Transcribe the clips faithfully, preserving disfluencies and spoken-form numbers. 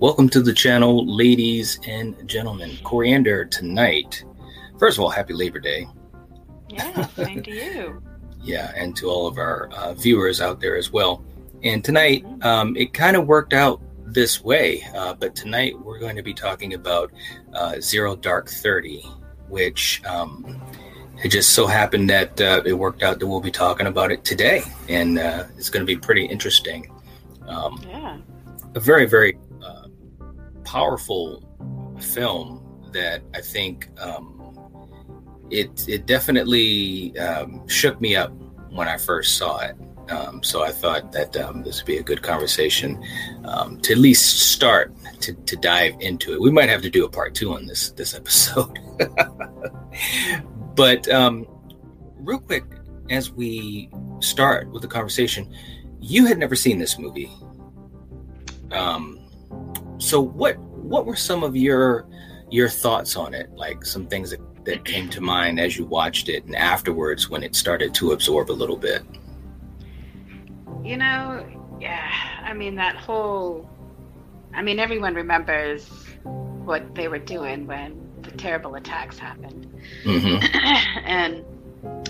Welcome to the channel, ladies and gentlemen. Coriander tonight. First of all, happy Labor Day. Yeah, same to you. Yeah, and to all of our uh, viewers out there as well. And tonight, um, it kind of worked out this way, uh, but tonight we're going to be talking about uh, Zero Dark Thirty, which um, it just so happened that uh, it worked out that we'll be talking about it today, and uh, it's going to be pretty interesting. Um, yeah. A very, very uh, powerful film that I think um, it it definitely um, shook me up when I first saw it. Um, so I thought that um, this would be a good conversation um, to at least start to, to dive into it. We might have to do a part two on this this episode. But um, real quick, as we start with the conversation, you had never seen this movie. Um, so what, what were some of your, your thoughts on it? Like some things that, that came to mind as you watched it and afterwards when it started to absorb a little bit? You know, yeah, I mean, that whole, I mean, everyone remembers what they were doing when the terrible attacks happened. Mm-hmm. And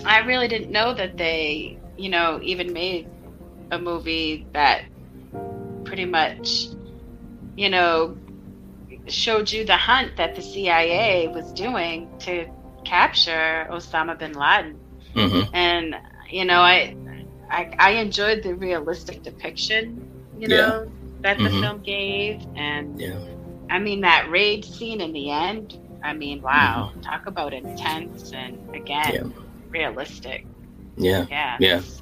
I really didn't know that they, you know, even made a movie that pretty much, you know, showed you the hunt that the C I A was doing to capture Osama bin Laden. Mm-hmm. And, you know, I, I I enjoyed the realistic depiction, you know, yeah. that the mm-hmm. film gave. And, yeah. I mean, that raid scene in the end, I mean, wow, mm-hmm. talk about intense and, again, yeah. realistic. Yeah, yeah. Yeah. This,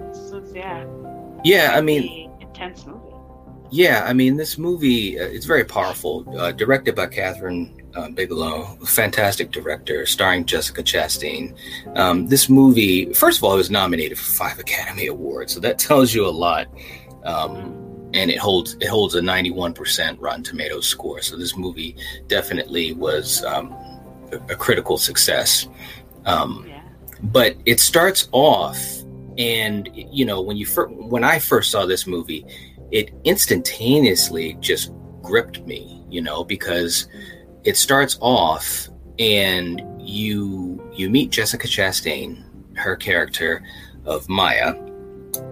this was, yeah. yeah, I mean... intense movie. Yeah, I mean, this movie, uh, it's very powerful. Uh, directed by Kathryn uh, Bigelow, fantastic director, starring Jessica Chastain. Um, this movie, first of all, it was nominated for five Academy Awards, so that tells you a lot. Um, and it holds it holds a ninety-one percent Rotten Tomatoes score, so this movie definitely was um, a, a critical success. Um, yeah. But it starts off, and, you know, when you fir- when I first saw this movie, it instantaneously just gripped me, you know, because it starts off and you you meet Jessica Chastain, her character of Maya,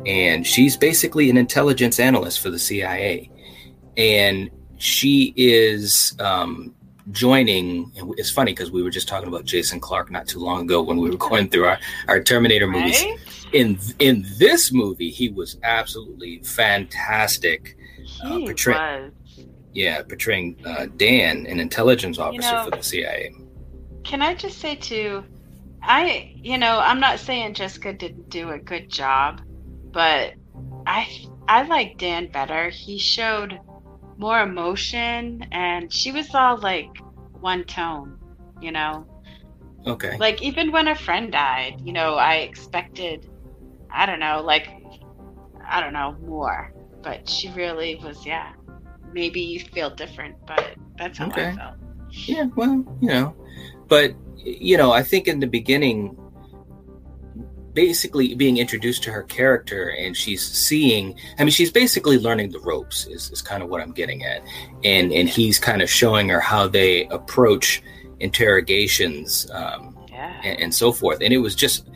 and she's basically an intelligence analyst for the C I A. And she is um, joining, and it's funny because we were just talking about Jason Clarke not too long ago when we were going through our, our Terminator right? movies. In in this movie, he was absolutely fantastic. Uh, portraying, was. Yeah, portraying uh, Dan, an intelligence officer you know, for the C I A. Can I just say too, I you know I'm not saying Jessica didn't do a good job, but I I like Dan better. He showed more emotion, and she was all like one tone, you know. Okay. Like even when a friend died, you know, I expected. I don't know, like, I don't know, more. But she really was, yeah. Maybe you feel different, but that's how okay. I felt. Yeah, well, you know. But, you know, I think in the beginning, basically being introduced to her character and she's seeing, I mean, she's basically learning the ropes is, is kind of what I'm getting at. And, and he's kind of showing her how they approach interrogations um, yeah. and, and so forth. And it was just...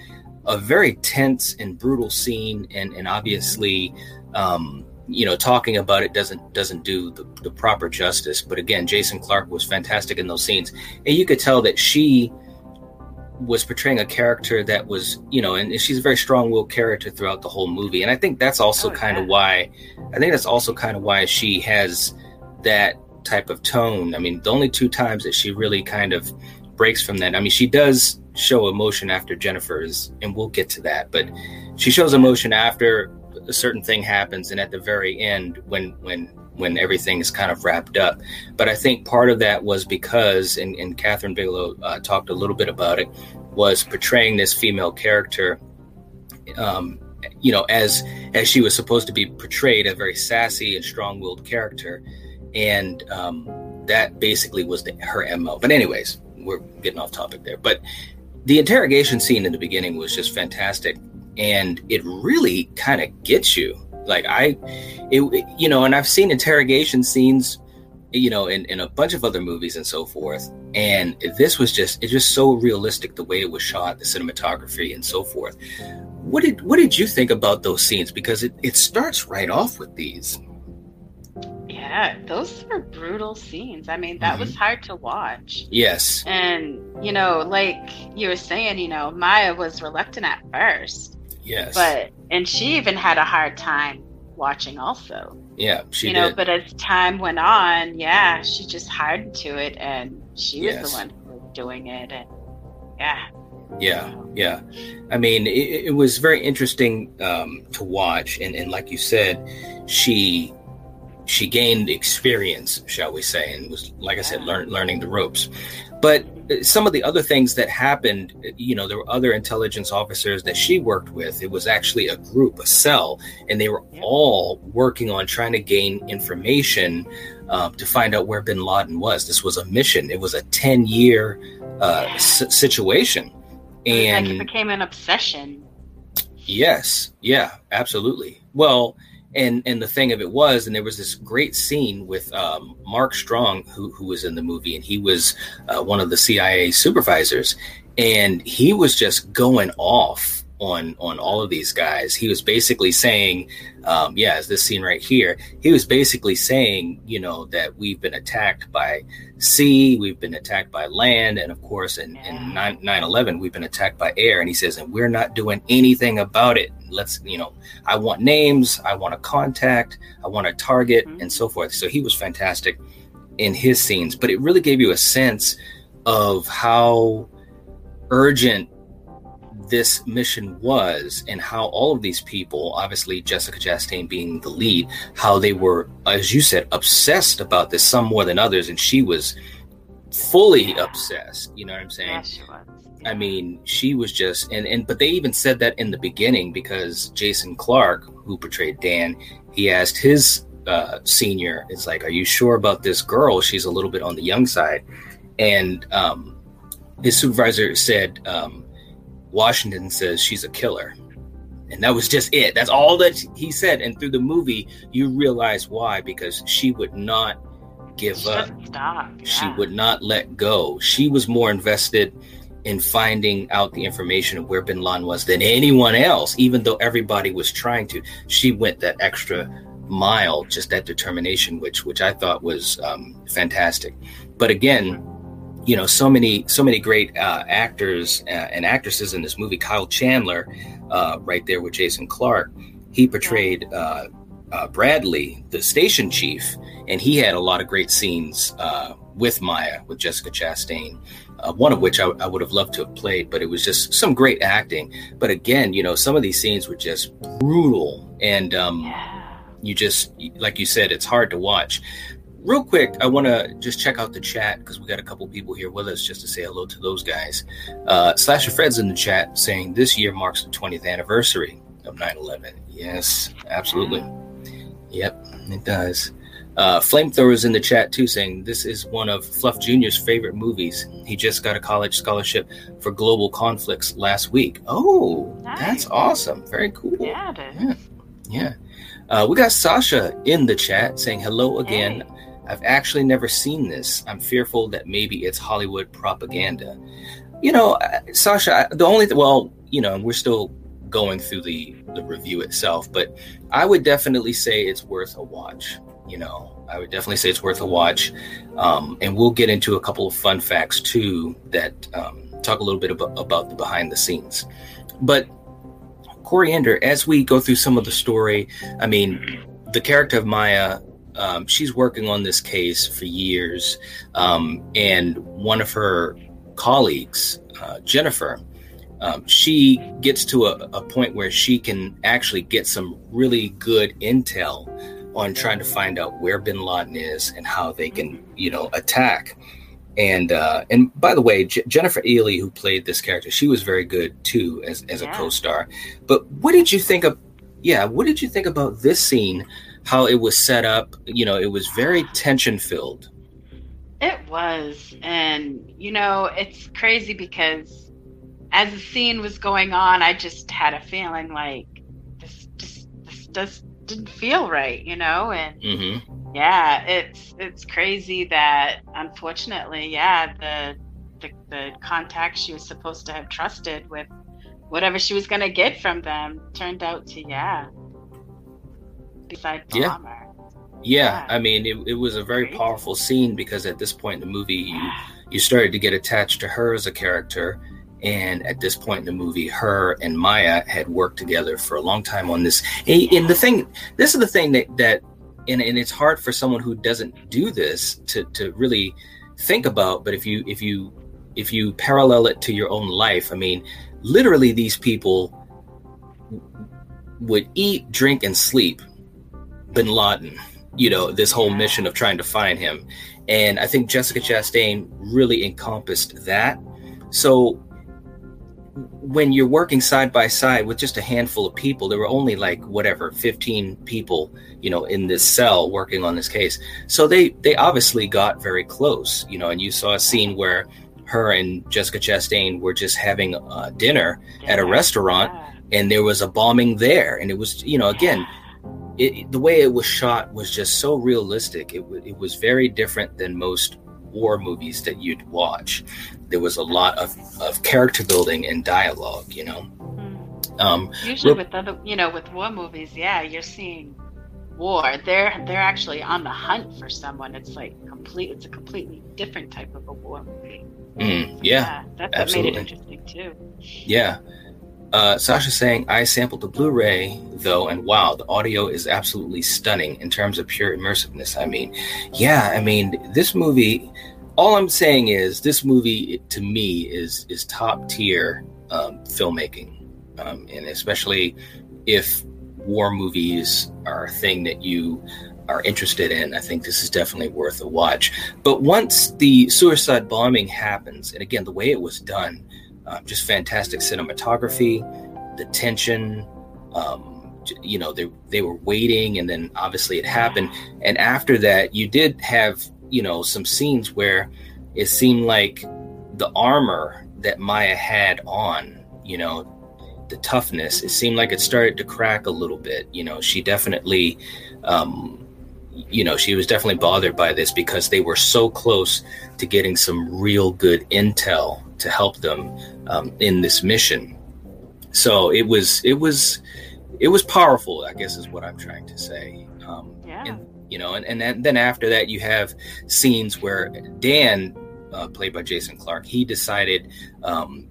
a very tense and brutal scene, and, and obviously, um, you know, talking about it doesn't doesn't do the, the proper justice. But again, Jason Clarke was fantastic in those scenes, and you could tell that she was portraying a character that was, you know, and she's a very strong-willed character throughout the whole movie. And I think that's also oh, kind of yeah. why, I think that's also kind of why she has that type of tone. I mean, the only two times that she really kind of breaks from that, I mean, she does show emotion after Jennifer's, and we'll get to that, but she shows emotion after a certain thing happens and at the very end when when when everything is kind of wrapped up. But I think part of that was because, and, and Kathryn Bigelow uh, talked a little bit about it, was portraying this female character, um, you know, as as she was supposed to be portrayed, a very sassy and strong-willed character, and um, that basically was the, her M O. But anyways, we're getting off topic there, but the interrogation scene in the beginning was just fantastic, and it really kind of gets you. Like I, it, you know, and I've seen interrogation scenes you know, in, in a bunch of other movies and so forth. And this was just, it's just so realistic, the way it was shot, the cinematography and so forth. What did, what did you think about those scenes? Because it, it starts right off with these. Yeah, those were brutal scenes. I mean, that mm-hmm. was hard to watch. Yes. And, you know, like you were saying, you know, Maya was reluctant at first. Yes. But, and she even had a hard time watching also. Yeah, she you know, did. But as time went on, yeah, she just hardened to it, and she yes. was the one who was doing it. And yeah. Yeah, yeah. I mean, it, it was very interesting um, to watch. And, and like you said, she... she gained experience, shall we say, and was, like I said, learn, learning the ropes. But some of the other things that happened, you know, there were other intelligence officers that she worked with. It was actually a group, a cell, and they were all working on trying to gain information uh, to find out where bin Laden was. This was a mission. It was a ten-year uh, s- situation. And it became an obsession. Yes. Yeah, absolutely. Well... And and the thing of it was, and there was this great scene with um, Mark Strong, who who was in the movie, and he was uh, one of the C I A supervisors, and he was just going off on on all of these guys. He was basically saying, um, yeah, it's this scene right here. He was basically saying, you know, that we've been attacked by sea, we've been attacked by land, and of course, in in nine eleven, we've been attacked by air. And he says, and we're not doing anything about it. Let's, you know, I want names, I want a contact, I want a target, mm-hmm. and so forth. So he was fantastic in his scenes, but it really gave you a sense of how urgent this mission was and how all of these people, obviously Jessica Chastain being the lead, how they were, as you said, obsessed about this, some more than others. And she was fully yeah. obsessed. You know what I'm saying? Yeah, she was. I mean, she was just, and, and but they even said that in the beginning, because Jason Clarke, who portrayed Dan, he asked his uh, senior, it's like, are you sure about this girl? She's a little bit on the young side. And um, his supervisor said, um, Washington says she's a killer. And that was just it. That's all that he said. And through the movie, you realize why, because she would not give she up. Stop. Yeah. She would not let go. She was more invested in finding out the information of where bin Laden was than anyone else, even though everybody was trying to. She went that extra mile, just that determination, which which I thought was um, fantastic. But again, you know, so many so many great uh, actors and actresses in this movie. Kyle Chandler, uh, right there with Jason Clarke, he portrayed uh, uh, Bradley, the station chief, and he had a lot of great scenes uh, with Maya, with Jessica Chastain. Uh, one of which I, I would have loved to have played, but it was just some great acting. But again, you know, some of these scenes were just brutal. And um, yeah. you just, like you said, it's hard to watch. Real quick, I want to just check out the chat because we got a couple people here with us just to say hello to those guys. Uh, Slasher Fred's in the chat saying this year marks the twentieth anniversary of nine eleven. Yes, absolutely. Yeah. Yep, it does. Uh, Flamethrowers in the chat too, saying this is one of Fluff Junior's favorite movies. He just got a college scholarship for global conflicts last week. Oh, nice. That's awesome! Very cool. Yeah, it is. Yeah, yeah. Uh, we got Sasha in the chat saying hello again. Hey. I've actually never seen this. I'm fearful that maybe it's Hollywood propaganda. You know, Sasha. The only th- well, you know, we're still going through the the review itself, but I would definitely say it's worth a watch. You know, I would definitely say it's worth a watch. Um, and we'll get into a couple of fun facts, too, that um, talk a little bit about, about the behind the scenes. But Coriander, as we go through some of the story, I mean, the character of Maya, um, she's working on this case for years. Um, and one of her colleagues, uh, Jennifer, um, she gets to a, a point where she can actually get some really good intel on trying to find out where bin Laden is and how they can, you know, attack. And uh, and by the way, J- Jennifer Ely, who played this character, she was very good too as, as yeah. a co-star. But what did you think of? Yeah, what did you think about this scene? How it was set up? You know, it was very tension filled. It was, and you know, it's crazy because as the scene was going on, I just had a feeling like this, just this does. didn't feel right, you know, and mm-hmm. Yeah, it's it's crazy that, unfortunately, yeah, the, the the contact she was supposed to have trusted with whatever she was gonna get from them turned out to yeah. Beside the yeah. bomber. Yeah. yeah, I mean, it it was a very crazy. powerful scene, because at this point in the movie, you yeah. you started to get attached to her as a character. And at this point in the movie, her and Maya had worked together for a long time on this. And, and the thing, this is the thing that, that and, and it's hard for someone who doesn't do this to, to really think about. But if you if you if you parallel it to your own life, I mean, literally, these people would eat, drink, and sleep Bin Laden, you know, this whole mission of trying to find him. And I think Jessica Chastain really encompassed that. So when you're working side by side with just a handful of people, there were only like whatever fifteen people, you know, in this cell working on this case. So they they obviously got very close, you know. And you saw a scene where her and Jessica Chastain were just having uh, dinner yeah. at a restaurant, yeah. and there was a bombing there, and it was, you know, again, it, the way it was shot was just so realistic. It w- it was very different than most war movies that you'd watch. There was a lot of, of character building and dialogue, you know. Mm-hmm. Um, Usually with other, you know, with war movies, yeah, you're seeing war. They're they're actually on the hunt for someone. It's like complete. It's a completely different type of a war movie. Mm, so, yeah, yeah, that's absolutely. What made it interesting too. Yeah. Uh, Sasha's saying, I sampled the Blu-ray, though, and wow, the audio is absolutely stunning in terms of pure immersiveness. I mean, yeah, I mean, this movie, all I'm saying is this movie, to me, is is top-tier um, filmmaking. Um, and especially if war movies are a thing that you are interested in, I think this is definitely worth a watch. But once the suicide bombing happens, and again, the way it was done, Um, just fantastic cinematography, the tension, um, you know, they they were waiting, and then obviously it happened. And after that, you did have, you know, some scenes where it seemed like the armor that Maya had on, you know, the toughness, it seemed like it started to crack a little bit. You know, she definitely, um, you know, she was definitely bothered by this, because they were so close to getting some real good intel to help them um, in this mission. So it was, it was, it was powerful, I guess, is what I'm trying to say. Um, yeah. And, you know, and, and then after that, you have scenes where Dan, uh, played by Jason Clarke, he decided um,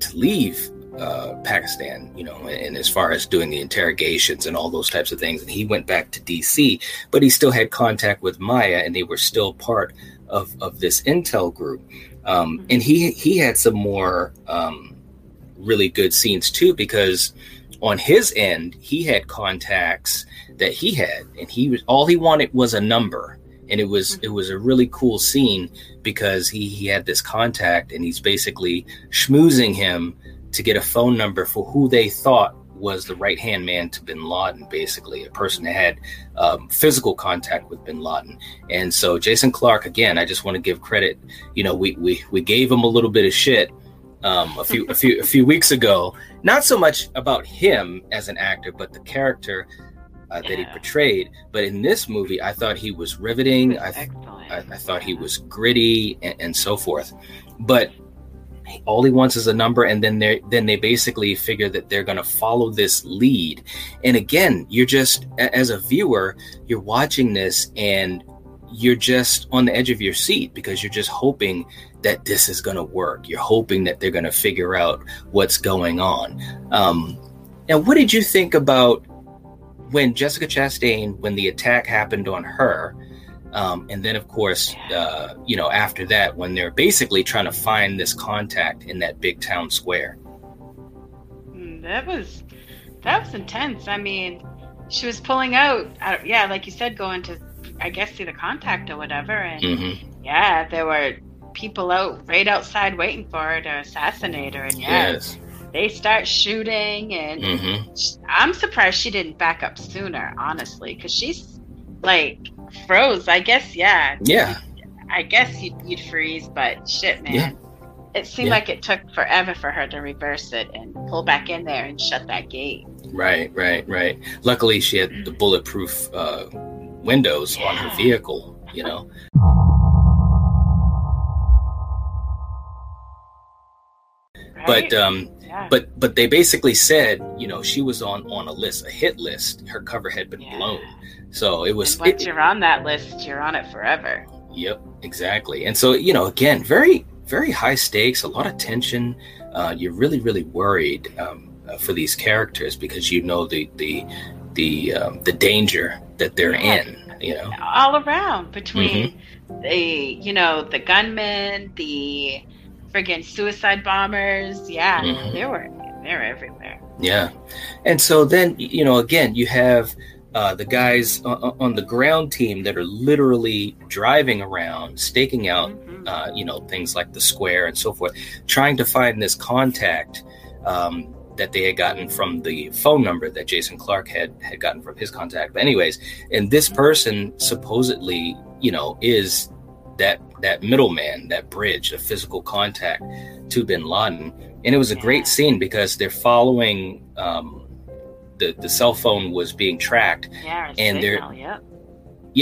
to leave uh, Pakistan, you know, and, and as far as doing the interrogations and all those types of things. And he went back to D C, but he still had contact with Maya, and they were still part of, of this intel group. Um, and he he had some more um, really good scenes too, because on his end, he had contacts that he had, and he was, all he wanted was a number. And it was it was a really cool scene, because he, he had this contact, and he's basically schmoozing him to get a phone number for who they thought was the right-hand man to Bin Laden, basically a person that had um, physical contact with Bin Laden. And so Jason Clarke, again, I just want to give credit. You know, we we we gave him a little bit of shit um, a few a few a few weeks ago. Not so much about him as an actor, but the character uh, that yeah. he portrayed. But in this movie, I thought he was riveting. He was I, th- I, I thought yeah. he was gritty and, and so forth. But all he wants is a number, and then they then they basically figure that they're going to follow this lead. And again, you're just, as a viewer, you're watching this, and you're just on the edge of your seat, because you're just hoping that this is going to work. You're hoping that they're going to figure out what's going on. Um, now, what did you think about when Jessica Chastain, when the attack happened on her? Um, and then, of course, uh, you know, after that, when they're basically trying to find this contact in that big town square. That was that was intense. I mean, she was pulling out. Uh, yeah, like you said, going to, I guess, see the contact or whatever. And mm-hmm. yeah, there were people out right outside waiting for her to assassinate her. And yeah, yes. they start shooting. And mm-hmm. I'm surprised she didn't back up sooner, honestly, because she's like... froze, I guess. Yeah. Yeah. I guess you'd, you'd freeze, but shit, man. Yeah. It seemed yeah. like it took forever for her to reverse it and pull back in there and shut that gate. Right, right, right. Luckily, she had the bulletproof uh, windows on her vehicle, you know. Right. But um, yeah. but but they basically said, you know, she was on, on a list, a hit list. Her cover had been yeah. blown, so it was. And once it, you're on that list, you're on it forever. Yep, exactly. And so, you know, again, very very high stakes, a lot of tension. Uh, you're really really worried um, uh, for these characters because you know the the the um, the danger that they're yeah. in. You know, all around between mm-hmm. the you know the gunmen, the friggin' suicide bombers, yeah, mm-hmm. they were they were everywhere. Yeah, and so then you know again you have uh, the guys on, on the ground team that are literally driving around, staking out mm-hmm. uh, you know things like the square and so forth, trying to find this contact um, that they had gotten from the phone number that Jason Clarke had had gotten from his contact. But anyways, and this person supposedly you know is. that that middleman, that bridge of physical contact to bin Laden. And it was a great scene because they're following um, the the cell phone was being tracked yeah, and signal, they're yep.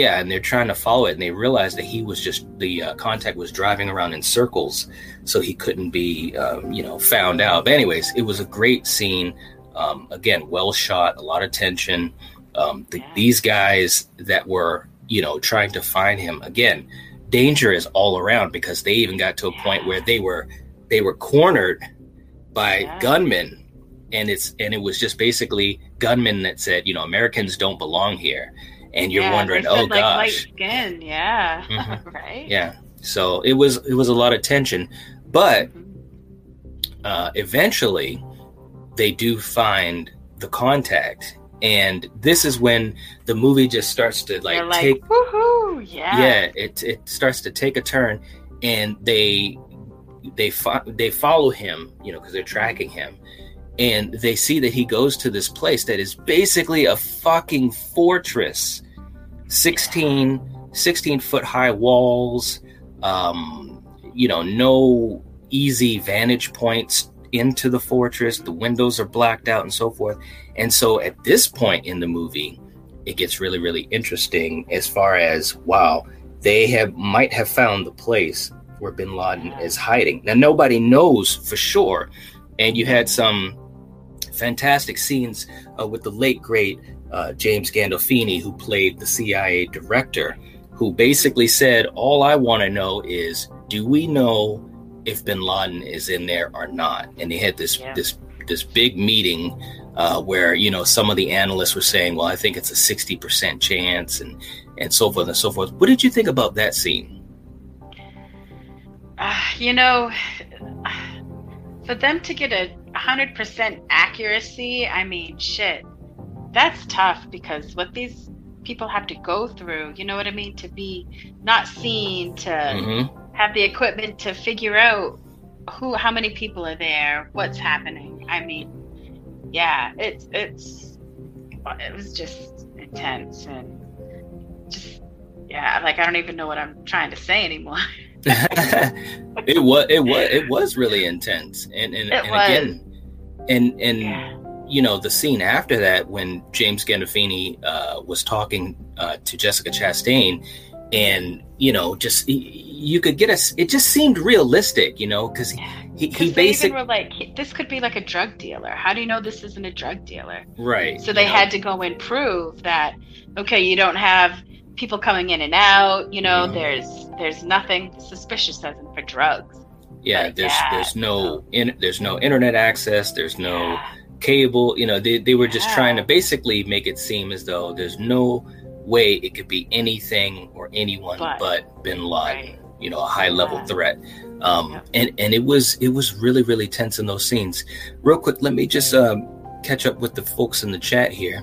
yeah and they're trying to follow it, and they realized that he was just the uh, contact was driving around in circles, so he couldn't be um, you know found out. But anyways, it was a great scene, um, again well shot, a lot of tension. um, the, yeah. These guys that were you know trying to find him, again, danger is all around because they even got to a yeah. point where they were they were cornered by yeah. gunmen, and it's and it was just basically gunmen that said, you know, Americans don't belong here, and you're yeah, wondering, oh said, like, gosh, light skin, yeah, mm-hmm. right, yeah. So it was it was a lot of tension, but uh, eventually they do find the contact, and this is when the movie just starts to like, like take. Woo-hoo. Yeah. yeah, it it starts to take a turn, and they they fo- they follow him, you know, because they're tracking him, and they see that he goes to this place that is basically a fucking fortress, sixteen, sixteen foot high walls, um, you know, no easy vantage points into the fortress. The windows are blacked out and so forth. And so at this point in the movie, it gets really, really interesting as far as, wow, they have might have found the place where bin Laden yeah. is hiding. Now, nobody knows for sure. And you had some fantastic scenes uh, with the late, great uh, James Gandolfini, who played the C I A director, who basically said, all I want to know is, do we know if bin Laden is in there or not? And they had this yeah. this this big meeting Uh, where, you know, some of the analysts were saying, well, I think it's a sixty percent chance and, and so forth and so forth. What did you think about that scene? Uh, you know, for them to get a one hundred percent accuracy, I mean, shit, that's tough because what these people have to go through, you know what I mean? To be not seen, to mm-hmm. have the equipment to figure out who, how many people are there, what's happening. I mean, yeah, it's it's it was just intense and just yeah, like I don't even know what I'm trying to say anymore. it was it was it was really intense, and and, and again, and and yeah. you know the scene after that when James Gandolfini uh, was talking uh, to Jessica Chastain, and you know just you could get a it just seemed realistic, you know, because. Yeah. He, he basically were like, this could be like a drug dealer. How do you know this isn't a drug dealer? Right. So they you know. had to go and prove that, okay, you don't have people coming in and out. You know, mm-hmm. there's there's nothing suspicious as in for drugs. Yeah, like, there's yeah, there's no so. in, there's no internet access. There's no yeah. cable. You know, they they were just yeah. trying to basically make it seem as though there's no way it could be anything or anyone but, but bin Laden. Right. You know, a high level yeah. threat. Um, yep. and, and it was it was really, really tense in those scenes. Real quick, let me just um, catch up with the folks in the chat here.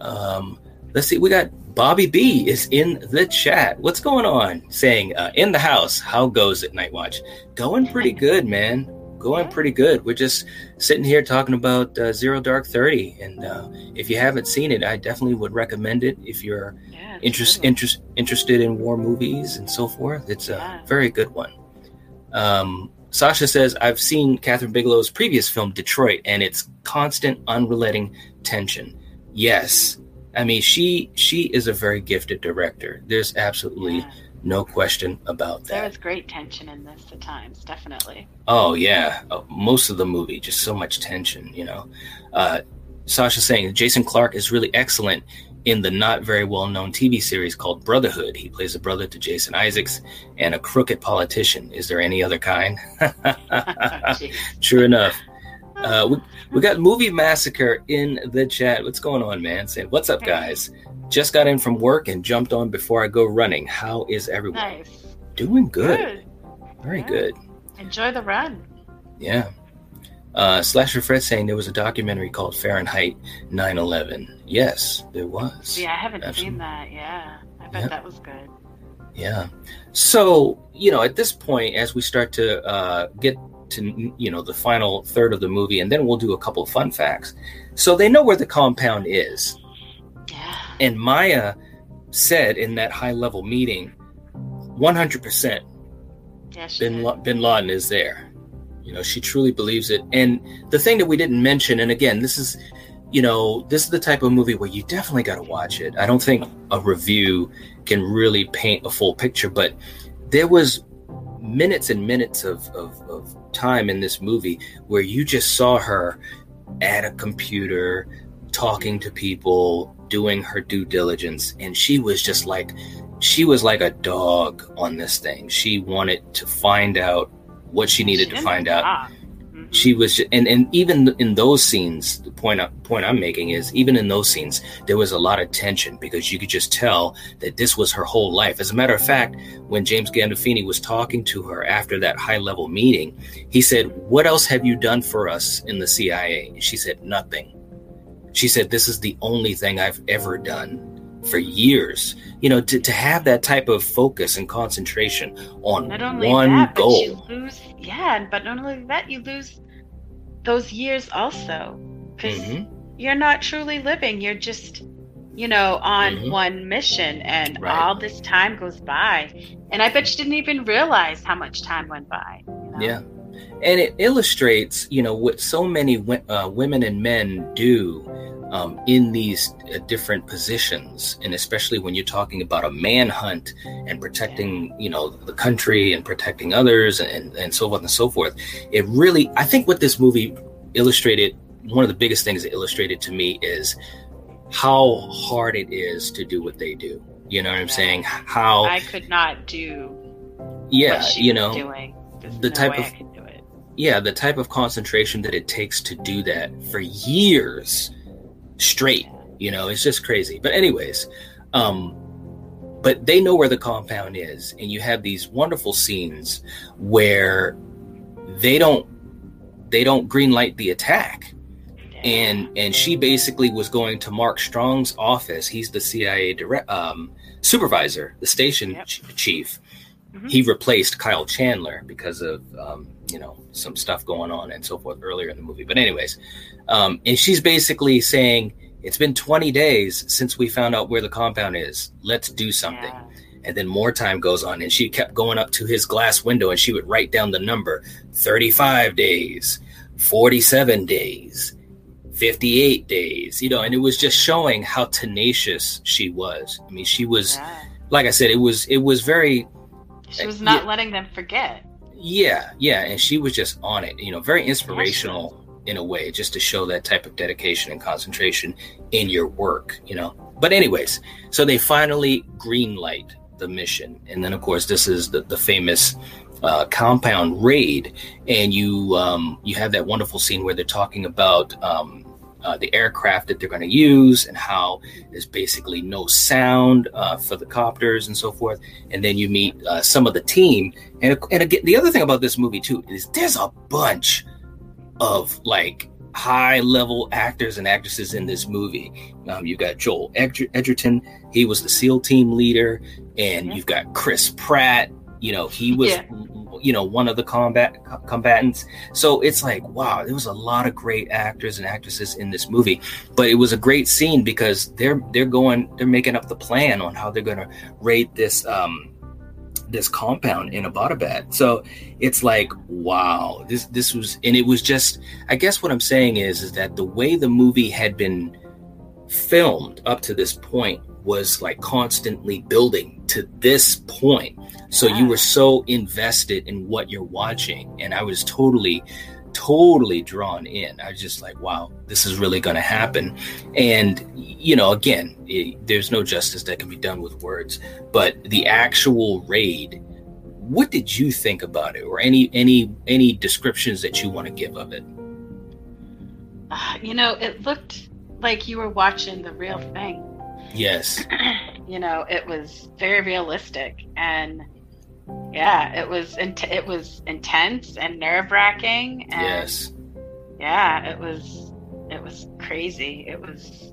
Um, let's see. We got Bobby B is in the chat. What's going on? Saying uh, in the house. How goes it, Night Watch? Going pretty good, man. Going pretty good. We're just sitting here talking about uh, Zero Dark Thirty. And uh, if you haven't seen it, I definitely would recommend it if you're yeah, interest, interest, interested in war movies and so forth. It's a yeah. very good one. Um, Sasha says, I've seen Kathryn Bigelow's previous film, Detroit, and it's constant, unrelenting tension. Yes, I mean, she she is a very gifted director. There's absolutely yeah. no question about that. There was great tension in this at times, definitely. Oh, yeah. Most of the movie, just so much tension, you know. Uh, Sasha's saying Jason Clarke is really excellent in the not very well-known T V series called Brotherhood. He plays a brother to Jason Isaacs and a crooked politician. Is there any other kind? True enough. Uh, we, we got Movie Massacre in the chat. What's going on, man? Say, what's up, guys? Just got in from work and jumped on before I go running. How is everyone? Nice. Doing good. good. Very yeah. good. Enjoy the run. Yeah. Uh, Slasher Fred saying there was a documentary called Fahrenheit nine eleven. Yes, there was. Yeah, I haven't Absolutely. seen that. Yeah. I bet yeah. that was good. Yeah. So, you know, at this point, as we start to uh, get to, you know, the final third of the movie, and then we'll do a couple of fun facts. So they know where the compound is. Yeah. And Maya said in that high level meeting, one hundred percent yeah, bin, La- bin Laden is there. You know, she truly believes it. And the thing that we didn't mention, and again, this is, you know, this is the type of movie where you definitely got to watch it. I don't think a review can really paint a full picture, but there was minutes and minutes of, of, of time in this movie where you just saw her at a computer talking to people, doing her due diligence, and she was just like she was like a dog on this thing. She wanted to find out what she needed she to find out. Mm-hmm. She was just, and and even in those scenes, the point I, point I'm making is even in those scenes there was a lot of tension because you could just tell that this was her whole life. As a matter of fact, when James Gandolfini was talking to her after that high level meeting, he said, "What else have you done for us in the C I A?" And she said, "Nothing." She said, "This is the only thing I've ever done for years." You know, to, to have that type of focus and concentration on not only one that, goal. But you lose, yeah, but not only that, you lose those years also. Because mm-hmm. you're not truly living. You're just, you know, on mm-hmm. one mission. And right. all this time goes by. And I bet you didn't even realize how much time went by. You know? Yeah. And it illustrates, you know, what so many w- uh, women and men do um, in these uh, different positions, and especially when you're talking about a manhunt and protecting, you know, the country and protecting others and, and so on and so forth. It really, I think what this movie illustrated, one of the biggest things it illustrated to me is how hard it is to do what they do. You know what I'm saying? How I could not do yeah, what she you know, was doing. There's the no type way of I could do it. Yeah, the type of concentration that it takes to do that for years straight, you know, it's just crazy. But anyways, um, but they know where the compound is, and you have these wonderful scenes where they don't they don't green light the attack. And and she basically was going to Mark Strong's office. He's the C I A direct, um, supervisor, the station yep. ch- chief. Mm-hmm. He replaced Kyle Chandler because of, um, you know, some stuff going on and so forth earlier in the movie. But anyways, um, and she's basically saying, it's been twenty days since we found out where the compound is. Let's do something. Yeah. And then more time goes on. And she kept going up to his glass window and she would write down the number thirty-five days, forty-seven days, fifty-eight days, you know, and it was just showing how tenacious she was. I mean, she was, yeah. like I said, it was it was very... She was not yeah. letting them forget. Yeah, yeah, and she was just on it. You know, very inspirational in a way, just to show that type of dedication and concentration in your work, you know. But anyways, so they finally green light the mission. And then, of course, this is the, the famous uh, compound raid. And you um, you have that wonderful scene where they're talking about um, uh, the aircraft that they're going to use and how there's basically no sound uh, for the copters and so forth. And then you meet uh, some of the team. And, and again, the other thing about this movie, too, is there's a bunch of, like, high-level actors and actresses in this movie. Um, you've got Joel Edgerton. He was the SEAL team leader. And yeah. you've got Chris Pratt. You know, he was... Yeah. you know, one of the combat combatants. So it's like, wow, there was a lot of great actors and actresses in this movie, but it was a great scene because they're, they're going, they're making up the plan on how they're going to raid this, um, this compound in Abbottabad. So it's like, wow, this, this was, and it was just, I guess what I'm saying is, is that the way the movie had been filmed up to this point was like constantly building to this point. So wow. You were so invested in what you're watching. And I was totally, totally drawn in. I was just like, wow, this is really going to happen. And, you know, again, it, there's no justice that can be done with words. But the actual raid, what did you think about it, or any any any descriptions that you want to give of it? Uh, you know, it looked like you were watching the real thing. Yes. You know, it was very realistic, and yeah, it was in- it was intense and nerve-wracking. And yes. Yeah, it was it was crazy. It was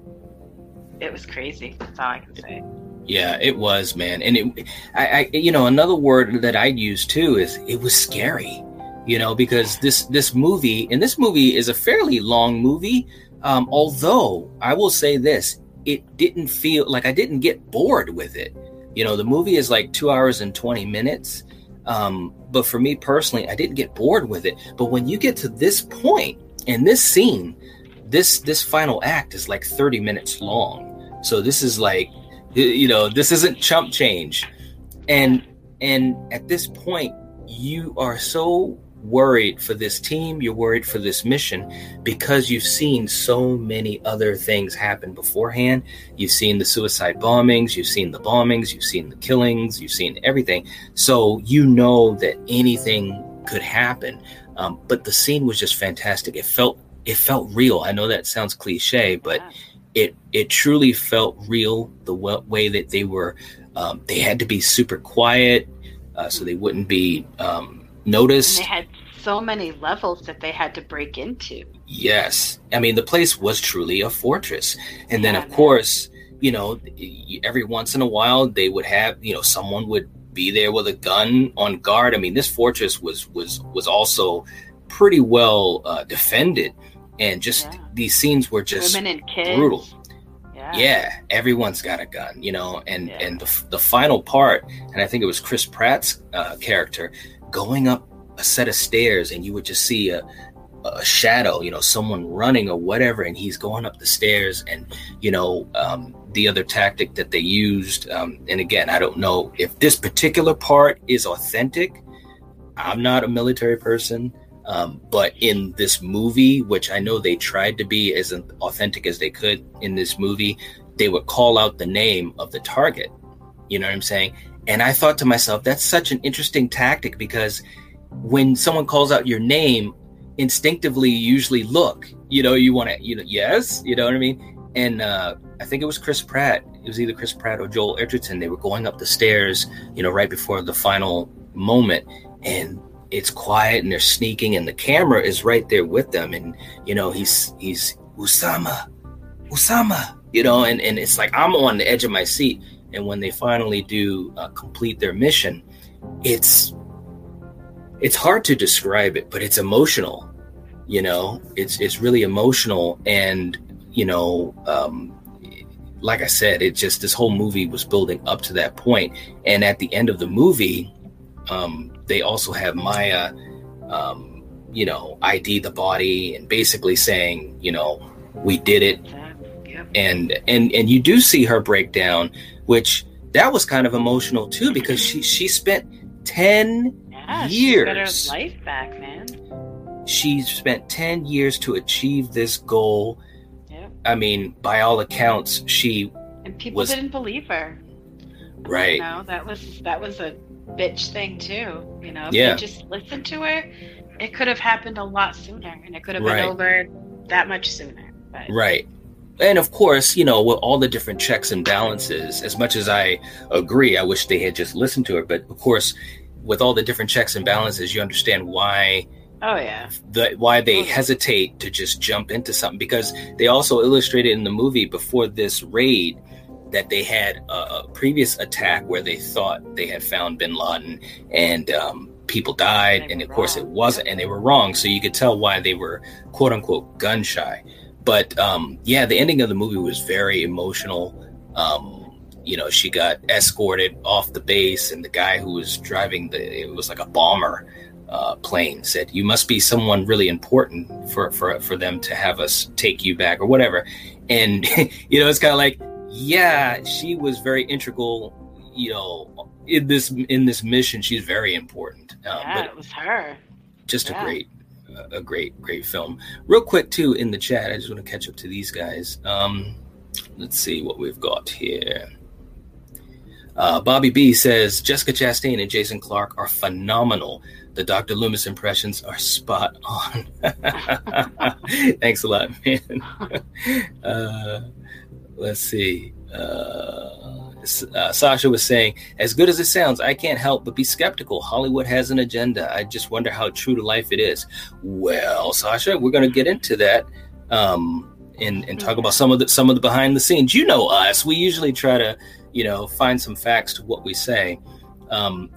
it was crazy. That's all I can say. Yeah, it was, man. And it, I, I, you know, another word that I'd use too is it was scary. You know, because this this movie, and this movie is a fairly long movie. Um, although I will say this, it didn't feel like I didn't get bored with it. You know, the movie is like two hours and twenty minutes. Um, but for me personally, I didn't get bored with it. But when you get to this point and this scene, this this final act is like thirty minutes long. So this is like, you know, this isn't chump change. And and at this point, you are so worried for this team. You're worried for this mission because you've seen so many other things happen beforehand. You've seen the suicide bombings. You've seen the bombings. You've seen the killings. You've seen everything. So you know that anything could happen. Um, but the scene was just fantastic. It felt it felt real. I know that sounds cliche, but It it truly felt real, the way that they were. Um, they had to be super quiet uh, so they wouldn't be um, noticed. And they had so many levels that they had to break into. Yes. I mean, the place was truly a fortress. And yeah, then, of man. course, you know, every once in a while they would have, you know, someone would be there with a gun on guard. I mean, this fortress was, was, was also pretty well uh, defended. And just yeah. these scenes were just women and kids. Brutal. Yeah. yeah, everyone's got a gun, you know. And yeah. and the the final part, and I think it was Chris Pratt's uh, character going up a set of stairs, and you would just see a a shadow, you know, someone running or whatever, and he's going up the stairs. And you know, um, the other tactic that they used, um, and again, I don't know if this particular part is authentic. I'm not a military person. Um, but in this movie, which I know they tried to be as authentic as they could in this movie, they would call out the name of the target. You know what I'm saying? And I thought to myself, that's such an interesting tactic, because when someone calls out your name, instinctively, you usually look, you know, you want to, you know, yes, you know what I mean? And uh, I think it was Chris Pratt. It was either Chris Pratt or Joel Edgerton. They were going up the stairs, you know, right before the final moment. And it's quiet and they're sneaking, and the camera is right there with them. And, you know, he's, he's Osama, Osama, you know, and, and it's like, I'm on the edge of my seat. And when they finally do uh, complete their mission, it's, it's hard to describe it, but it's emotional, you know, it's, it's really emotional. And, you know, um, like I said, it just, this whole movie was building up to that point. And at the end of the movie, um, they also have Maya, um, you know, I D the body, and basically saying, you know, we did it. Yep. And, and, and you do see her breakdown, which that was kind of emotional too, because she, she spent ten yeah, years. She got her life back, man. She spent ten years to achieve this goal. Yep. I mean, by all accounts, she and people was, didn't believe her. Right. You know, that was, that was a bitch thing too, you know. If yeah. they just listened to her, it could have happened a lot sooner, and it could have been right. over that much sooner. But. Right. And of course, you know, with all the different checks and balances, as much as I agree, I wish they had just listened to her. But of course, with all the different checks and balances, you understand why. Oh yeah. The, why they hesitate to just jump into something, because they also illustrated in the movie before this raid that they had a previous attack where they thought they had found bin Laden, and um, people died. And of course it wasn't, and they were wrong. So you could tell why they were quote unquote gun shy. But um, yeah, the ending of the movie was very emotional. Um, you know, she got escorted off the base, and the guy who was driving the, it was like a bomber, uh, plane said, you must be someone really important for, for, for them to have us take you back or whatever. And, you know, it's kind of like, yeah, she was very integral, you know, in this, in this mission. She's very important. Um, yeah, but it was her. Just yeah. a great, uh, a great, great film. Real quick too, in the chat, I just want to catch up to these guys. Um, let's see what we've got here. Uh, Bobby B says, Jessica Chastain and Jason Clarke are phenomenal. The Doctor Loomis impressions are spot on. Thanks a lot, man. uh, let's see. Uh, uh, Sasha was saying, as good as it sounds, I can't help but be skeptical. Hollywood has an agenda. I just wonder how true to life it is. Well, Sasha, we're going to get into that. Um, And, and talk about some of the some of the behind the scenes. You know us. We usually try to, you know, find some facts to what we say. Um,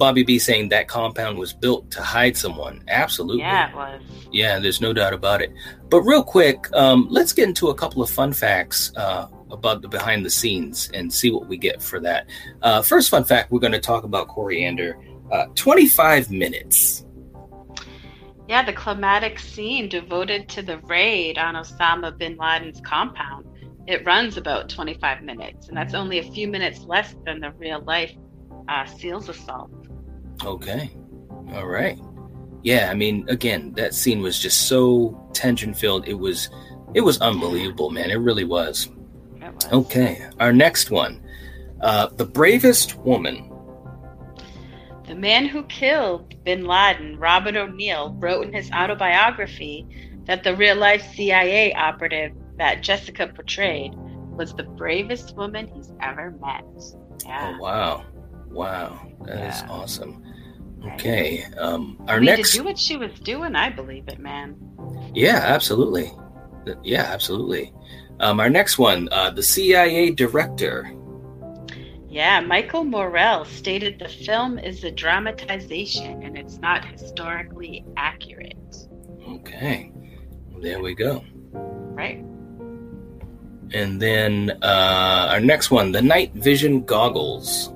Bobby B saying that compound was built to hide someone. Absolutely. Yeah, it was. Yeah, there's no doubt about it. But real quick, um, let's get into a couple of fun facts uh, about the behind the scenes and see what we get for that. Uh, first fun fact, we're going to talk about coriander. Uh, twenty-five minutes. Yeah, the climatic scene devoted to the raid on Osama bin Laden's compound. It runs about twenty-five minutes, and that's only a few minutes less than the real-life uh, SEALs assault. Okay. All right. Yeah, I mean, again, that scene was just so tension-filled. It was, it was unbelievable, man. It really was. It was. Okay. Our next one. Uh, the bravest woman. The man who killed bin Laden, Robert O'Neill, wrote in his autobiography that the real-life C I A operative that Jessica portrayed was the bravest woman he's ever met. Yeah. Oh, wow. Wow. That yeah. is awesome. Okay. Um, our I mean, next... to do what she was doing, I believe it, man. Yeah, absolutely. Yeah, absolutely. Um, our next one, uh, the C I A director... Yeah, Michael Morrell stated the film is a dramatization and it's not historically accurate. Okay, there we go. Right. And then uh, our next one, the night vision goggles.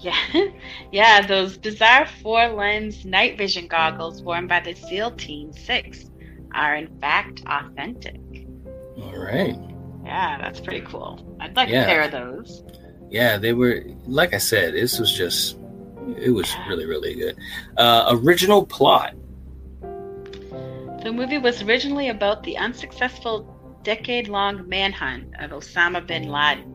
Yeah, yeah, those bizarre four-lens night vision goggles worn by the SEAL Team Six are in fact authentic. All right. Yeah, that's pretty cool. I'd like yeah. a pair of those. Yeah, they were, like I said, this was just, it was really, really good. Uh, original plot. The movie was originally about the unsuccessful decade-long manhunt of Osama bin Laden,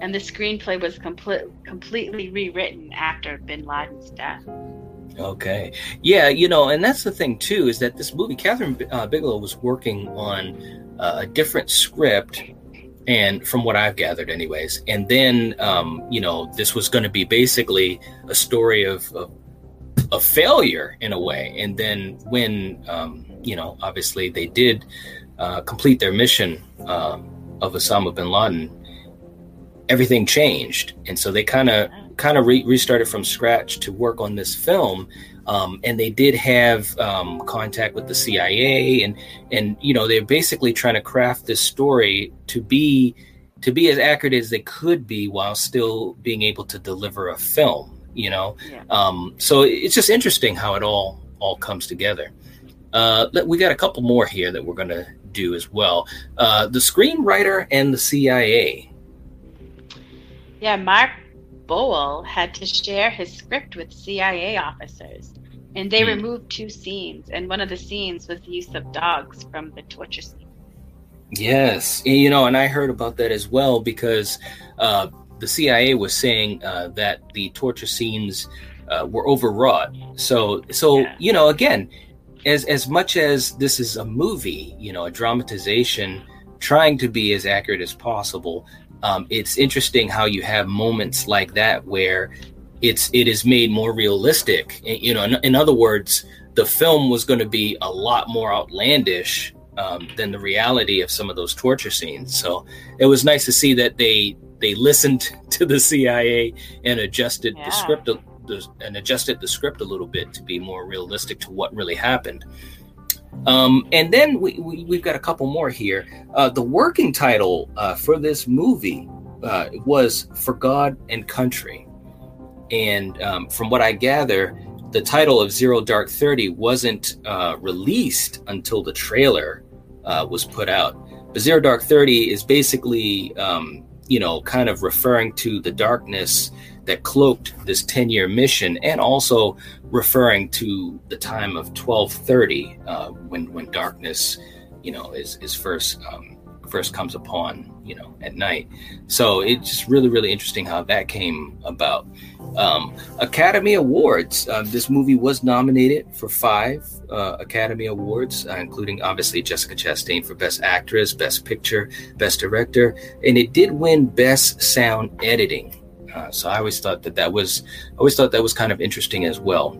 and the screenplay was complete, completely rewritten after bin Laden's death. Okay. Yeah, you know, and that's the thing, too, is that this movie, Kathryn uh, Bigelow was working on uh, a different script. And from what I've gathered anyways, and then, um, you know, this was going to be basically a story of, of, of failure in a way. And then when, um, you know, obviously they did uh, complete their mission uh, of Osama bin Laden, everything changed. And so they kind of kind of re- restarted from scratch to work on this film. Um, and they did have um, contact with the C I A, and and you know they're basically trying to craft this story to be to be as accurate as they could be while still being able to deliver a film. You know, yeah. um, so it's just interesting how it all all comes together. Uh, we got a couple more here that we're going to do as well. Uh, the screenwriter and the C I A. Yeah, Mark Boal had to share his script with C I A officers. And they removed two scenes, and one of the scenes was the use of dogs from the torture scene. Yes, you know, and I heard about that as well because uh, the C I A was saying uh, that the torture scenes uh, were overwrought. So, so yeah. you know, again, as as much as this is a movie, you know, a dramatization, trying to be as accurate as possible, um, it's interesting how you have moments like that where It's it is made more realistic. You know, in, in other words, the film was going to be a lot more outlandish um, than the reality of some of those torture scenes. So it was nice to see that they they listened to the C I A and adjusted yeah. the script a, the, and adjusted the script a little bit to be more realistic to what really happened. Um, and then we, we we've got a couple more here. Uh, the working title uh, for this movie uh, was For God and Country. And um, from what I gather, the title of Zero Dark Thirty wasn't uh, released until the trailer uh, was put out. But Zero Dark Thirty is basically, um, you know, kind of referring to the darkness that cloaked this ten-year mission, and also referring to the time of twelve thirty, uh, when when darkness, you know, is is first um, first comes upon, you know, at night. So it's just really, really interesting how that came about. Um, Academy Awards. Uh, this movie was nominated for five uh, Academy Awards, uh, including obviously Jessica Chastain for Best Actress, Best Picture, Best Director, and it did win Best Sound Editing. Uh, so I always thought that that was, I always thought that was kind of interesting as well.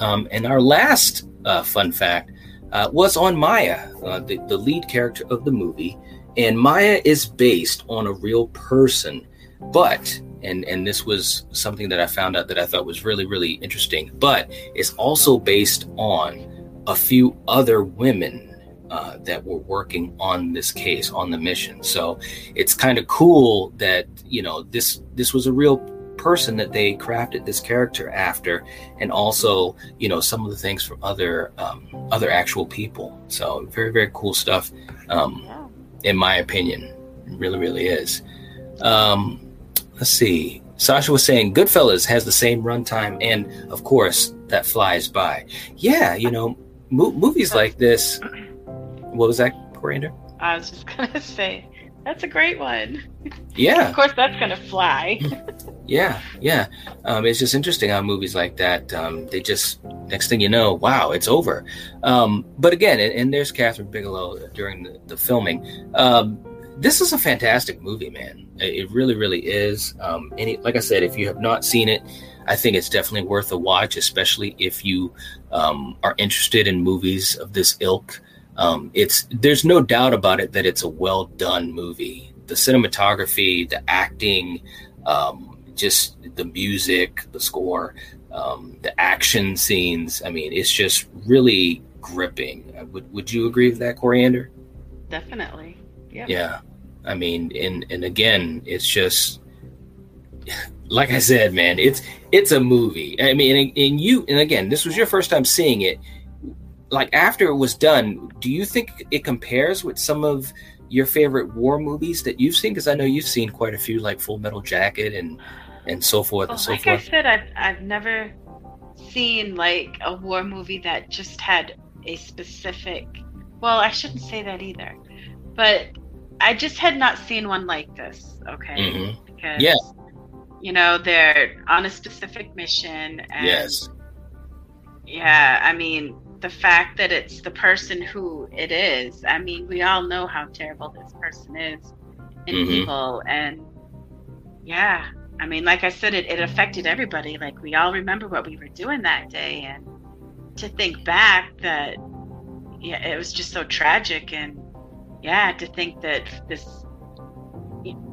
Um, and our last uh, fun fact uh, was on Maya, uh, the, the lead character of the movie. And Maya is based on a real person, but, and, and this was something that I found out that I thought was really, really interesting, but it's also based on a few other women Uh, that were working on this case, on the mission. So it's kind of cool that, you know, this this was a real person that they crafted this character after, and also, you know, some of the things from other um, other actual people. So very, very cool stuff, um, in my opinion. It really, really is. Um, let's see. Sasha was saying Goodfellas has the same runtime, and of course that flies by. Yeah, you know, mo- movies like this. What was that, Coriander? I was just gonna say, that's a great one. Yeah. Of course, that's gonna fly. yeah, yeah. Um, it's just interesting how movies like that, um, they just, next thing you know, wow, it's over. Um, but again, and, and there's Kathryn Bigelow during the, the filming. Um, this is a fantastic movie, man. It really, really is. Um, and it, like I said, if you have not seen it, I think it's definitely worth a watch, especially if you um, are interested in movies of this ilk. Um, it's there's no doubt about it that it's a well done movie. The cinematography, the acting, um, just the music, the score, um, the action scenes. I mean, it's just really gripping. Would Would you agree with that, Coriander? Definitely. Yeah. Yeah. I mean, and and again, it's just like I said, man. It's it's a movie. I mean, and, and you and again, this was your first time seeing it. Like, after it was done, do you think it compares with some of your favorite war movies that you've seen? Because I know you've seen quite a few, like Full Metal Jacket and, and so forth well, and so like forth. Like I said, I've, I've never seen, like, a war movie that just had a specific... Well, I shouldn't say that either. But I just had not seen one like this, okay? Mm-hmm. Because, yeah. you know, they're on a specific mission. And yes. Yeah, I mean... the fact that it's the person who it is. I mean, we all know how terrible this person is and mm-hmm. evil. And yeah, I mean, like I said, it, it affected everybody. Like, we all remember what we were doing that day. And to think back that, yeah, it was just so tragic. And yeah, to think that this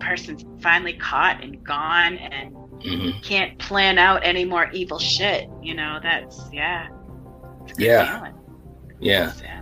person's finally caught and gone and mm-hmm. can't plan out any more evil shit. You know, that's, yeah. Yeah. Yeah. Yeah.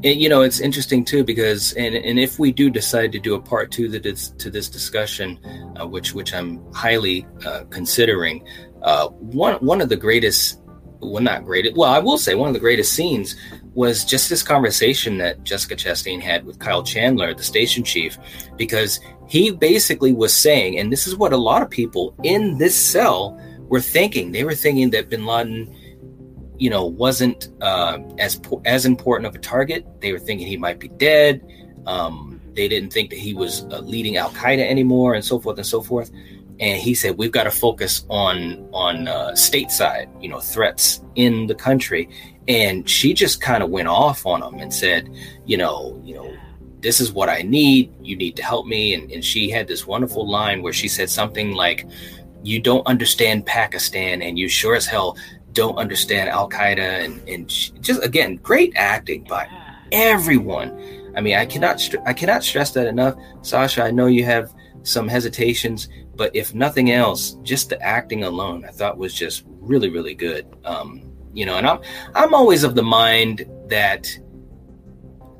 And, you know, it's interesting, too, because and, and if we do decide to do a part two to this, to this discussion, uh, which which I'm highly uh, considering, uh, one one of the greatest well, not greatest. Well, I will say one of the greatest scenes was just this conversation that Jessica Chastain had with Kyle Chandler, the station chief, because he basically was saying, and this is what a lot of people in this cell were thinking. They were thinking that bin Laden, you know, wasn't uh, as as important of a target. They were thinking he might be dead. Um, they didn't think that he was uh, leading Al Qaeda anymore, and so forth and so forth. And he said, "We've got to focus on on uh, stateside, you know, threats in the country." And she just kind of went off on him and said, "You know, you know, this is what I need. You need to help me." And, and she had this wonderful line where she said something like, "You don't understand Pakistan, and you sure as hell don't understand Al Qaeda," and, and just again, great acting by everyone. I mean, I cannot I cannot stress that enough, Sasha. I know you have some hesitations, but if nothing else, just the acting alone, I thought was just really, really good. Um, you know, and I'm I'm always of the mind that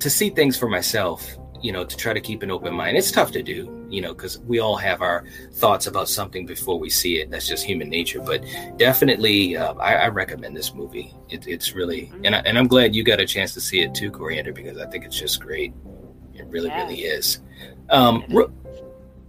to see things for myself, you know, to try to keep an open mind. It's tough to do, you know, because we all have our thoughts about something before we see it. That's just human nature. But definitely, uh, I, I recommend this movie. It, it's really, and, I, and I'm glad you got a chance to see it too, Coriander, because I think it's just great. It really, yeah. really is. Um, re-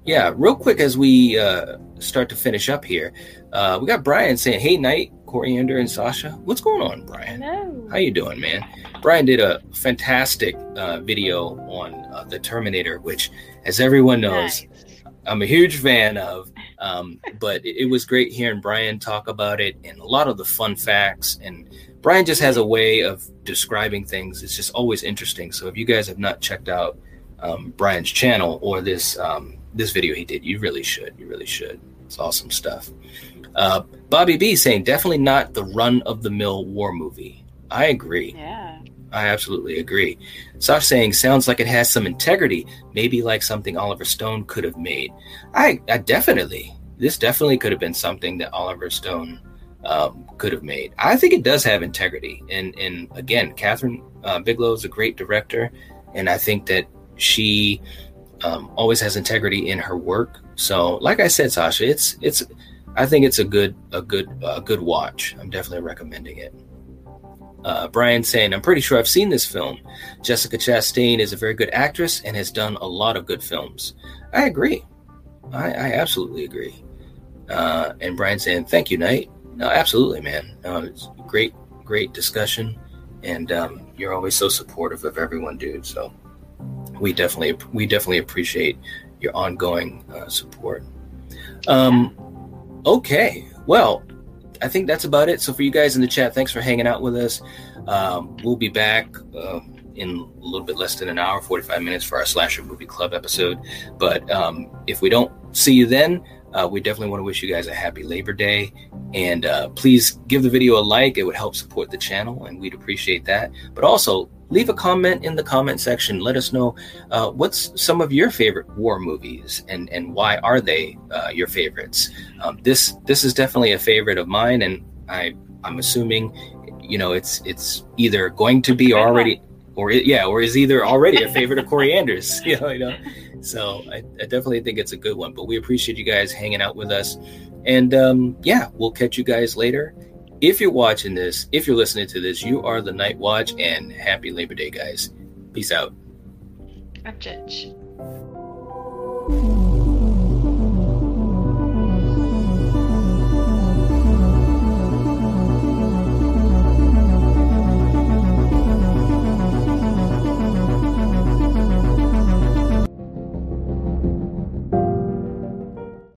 yeah, real quick as we uh, start to finish up here, uh, we got Brian saying, "Hey, Knight, Coriander, and Sasha." What's going on, Brian? Hello. How you doing, man? Brian did a fantastic uh, video on uh, The Terminator, which, as everyone knows, nice. I'm a huge fan of. Um, but it, it was great hearing Brian talk about it and a lot of the fun facts. And Brian just has a way of describing things. It's just always interesting. So if you guys have not checked out um, Brian's channel or this um, this video he did, you really should. You really should. It's awesome stuff. Uh, Bobby B saying, "Definitely not the run-of-the-mill war movie." I agree. Yeah, I absolutely agree. Sasha saying, "Sounds like it has some integrity, maybe like something Oliver Stone could have made." I, I definitely, this definitely could have been something that Oliver Stone um, could have made. I think it does have integrity, and and again, Kathryn uh, Bigelow is a great director, and I think that she um, always has integrity in her work. So, like I said, Sasha, it's it's. I think it's a good a good a good watch. I'm definitely recommending it. Uh, Brian saying, "I'm pretty sure I've seen this film. Jessica Chastain is a very good actress and has done a lot of good films." I agree. I, I absolutely agree. Uh, and Brian saying, "Thank you, Knight." No, absolutely, man. No, it's great, great discussion, and um, you're always so supportive of everyone, dude. So we definitely we definitely appreciate your ongoing uh, support. Um. Okay, well, I think that's about it. So for you guys in the chat, thanks for hanging out with us. Um, we'll be back uh, in a little bit less than an hour, forty-five minutes for our Slasher Movie Club episode. But um, if we don't see you then, uh, we definitely want to wish you guys a happy Labor Day. And uh, please give the video a like. It would help support the channel, and we'd appreciate that. But also, leave a comment in the comment section. Let us know uh, what's some of your favorite war movies and, and why are they uh, your favorites. Um, this this is definitely a favorite of mine, and I I'm assuming, you know, it's it's either going to be already or it, yeah or is either already a favorite of Coriander's. You know, you know. So I, I definitely think it's a good one. But we appreciate you guys hanging out with us, and um, yeah, we'll catch you guys later. If you're watching this, if you're listening to this, you are the Night Watch, and happy Labor Day, guys. Peace out. I'm Judge.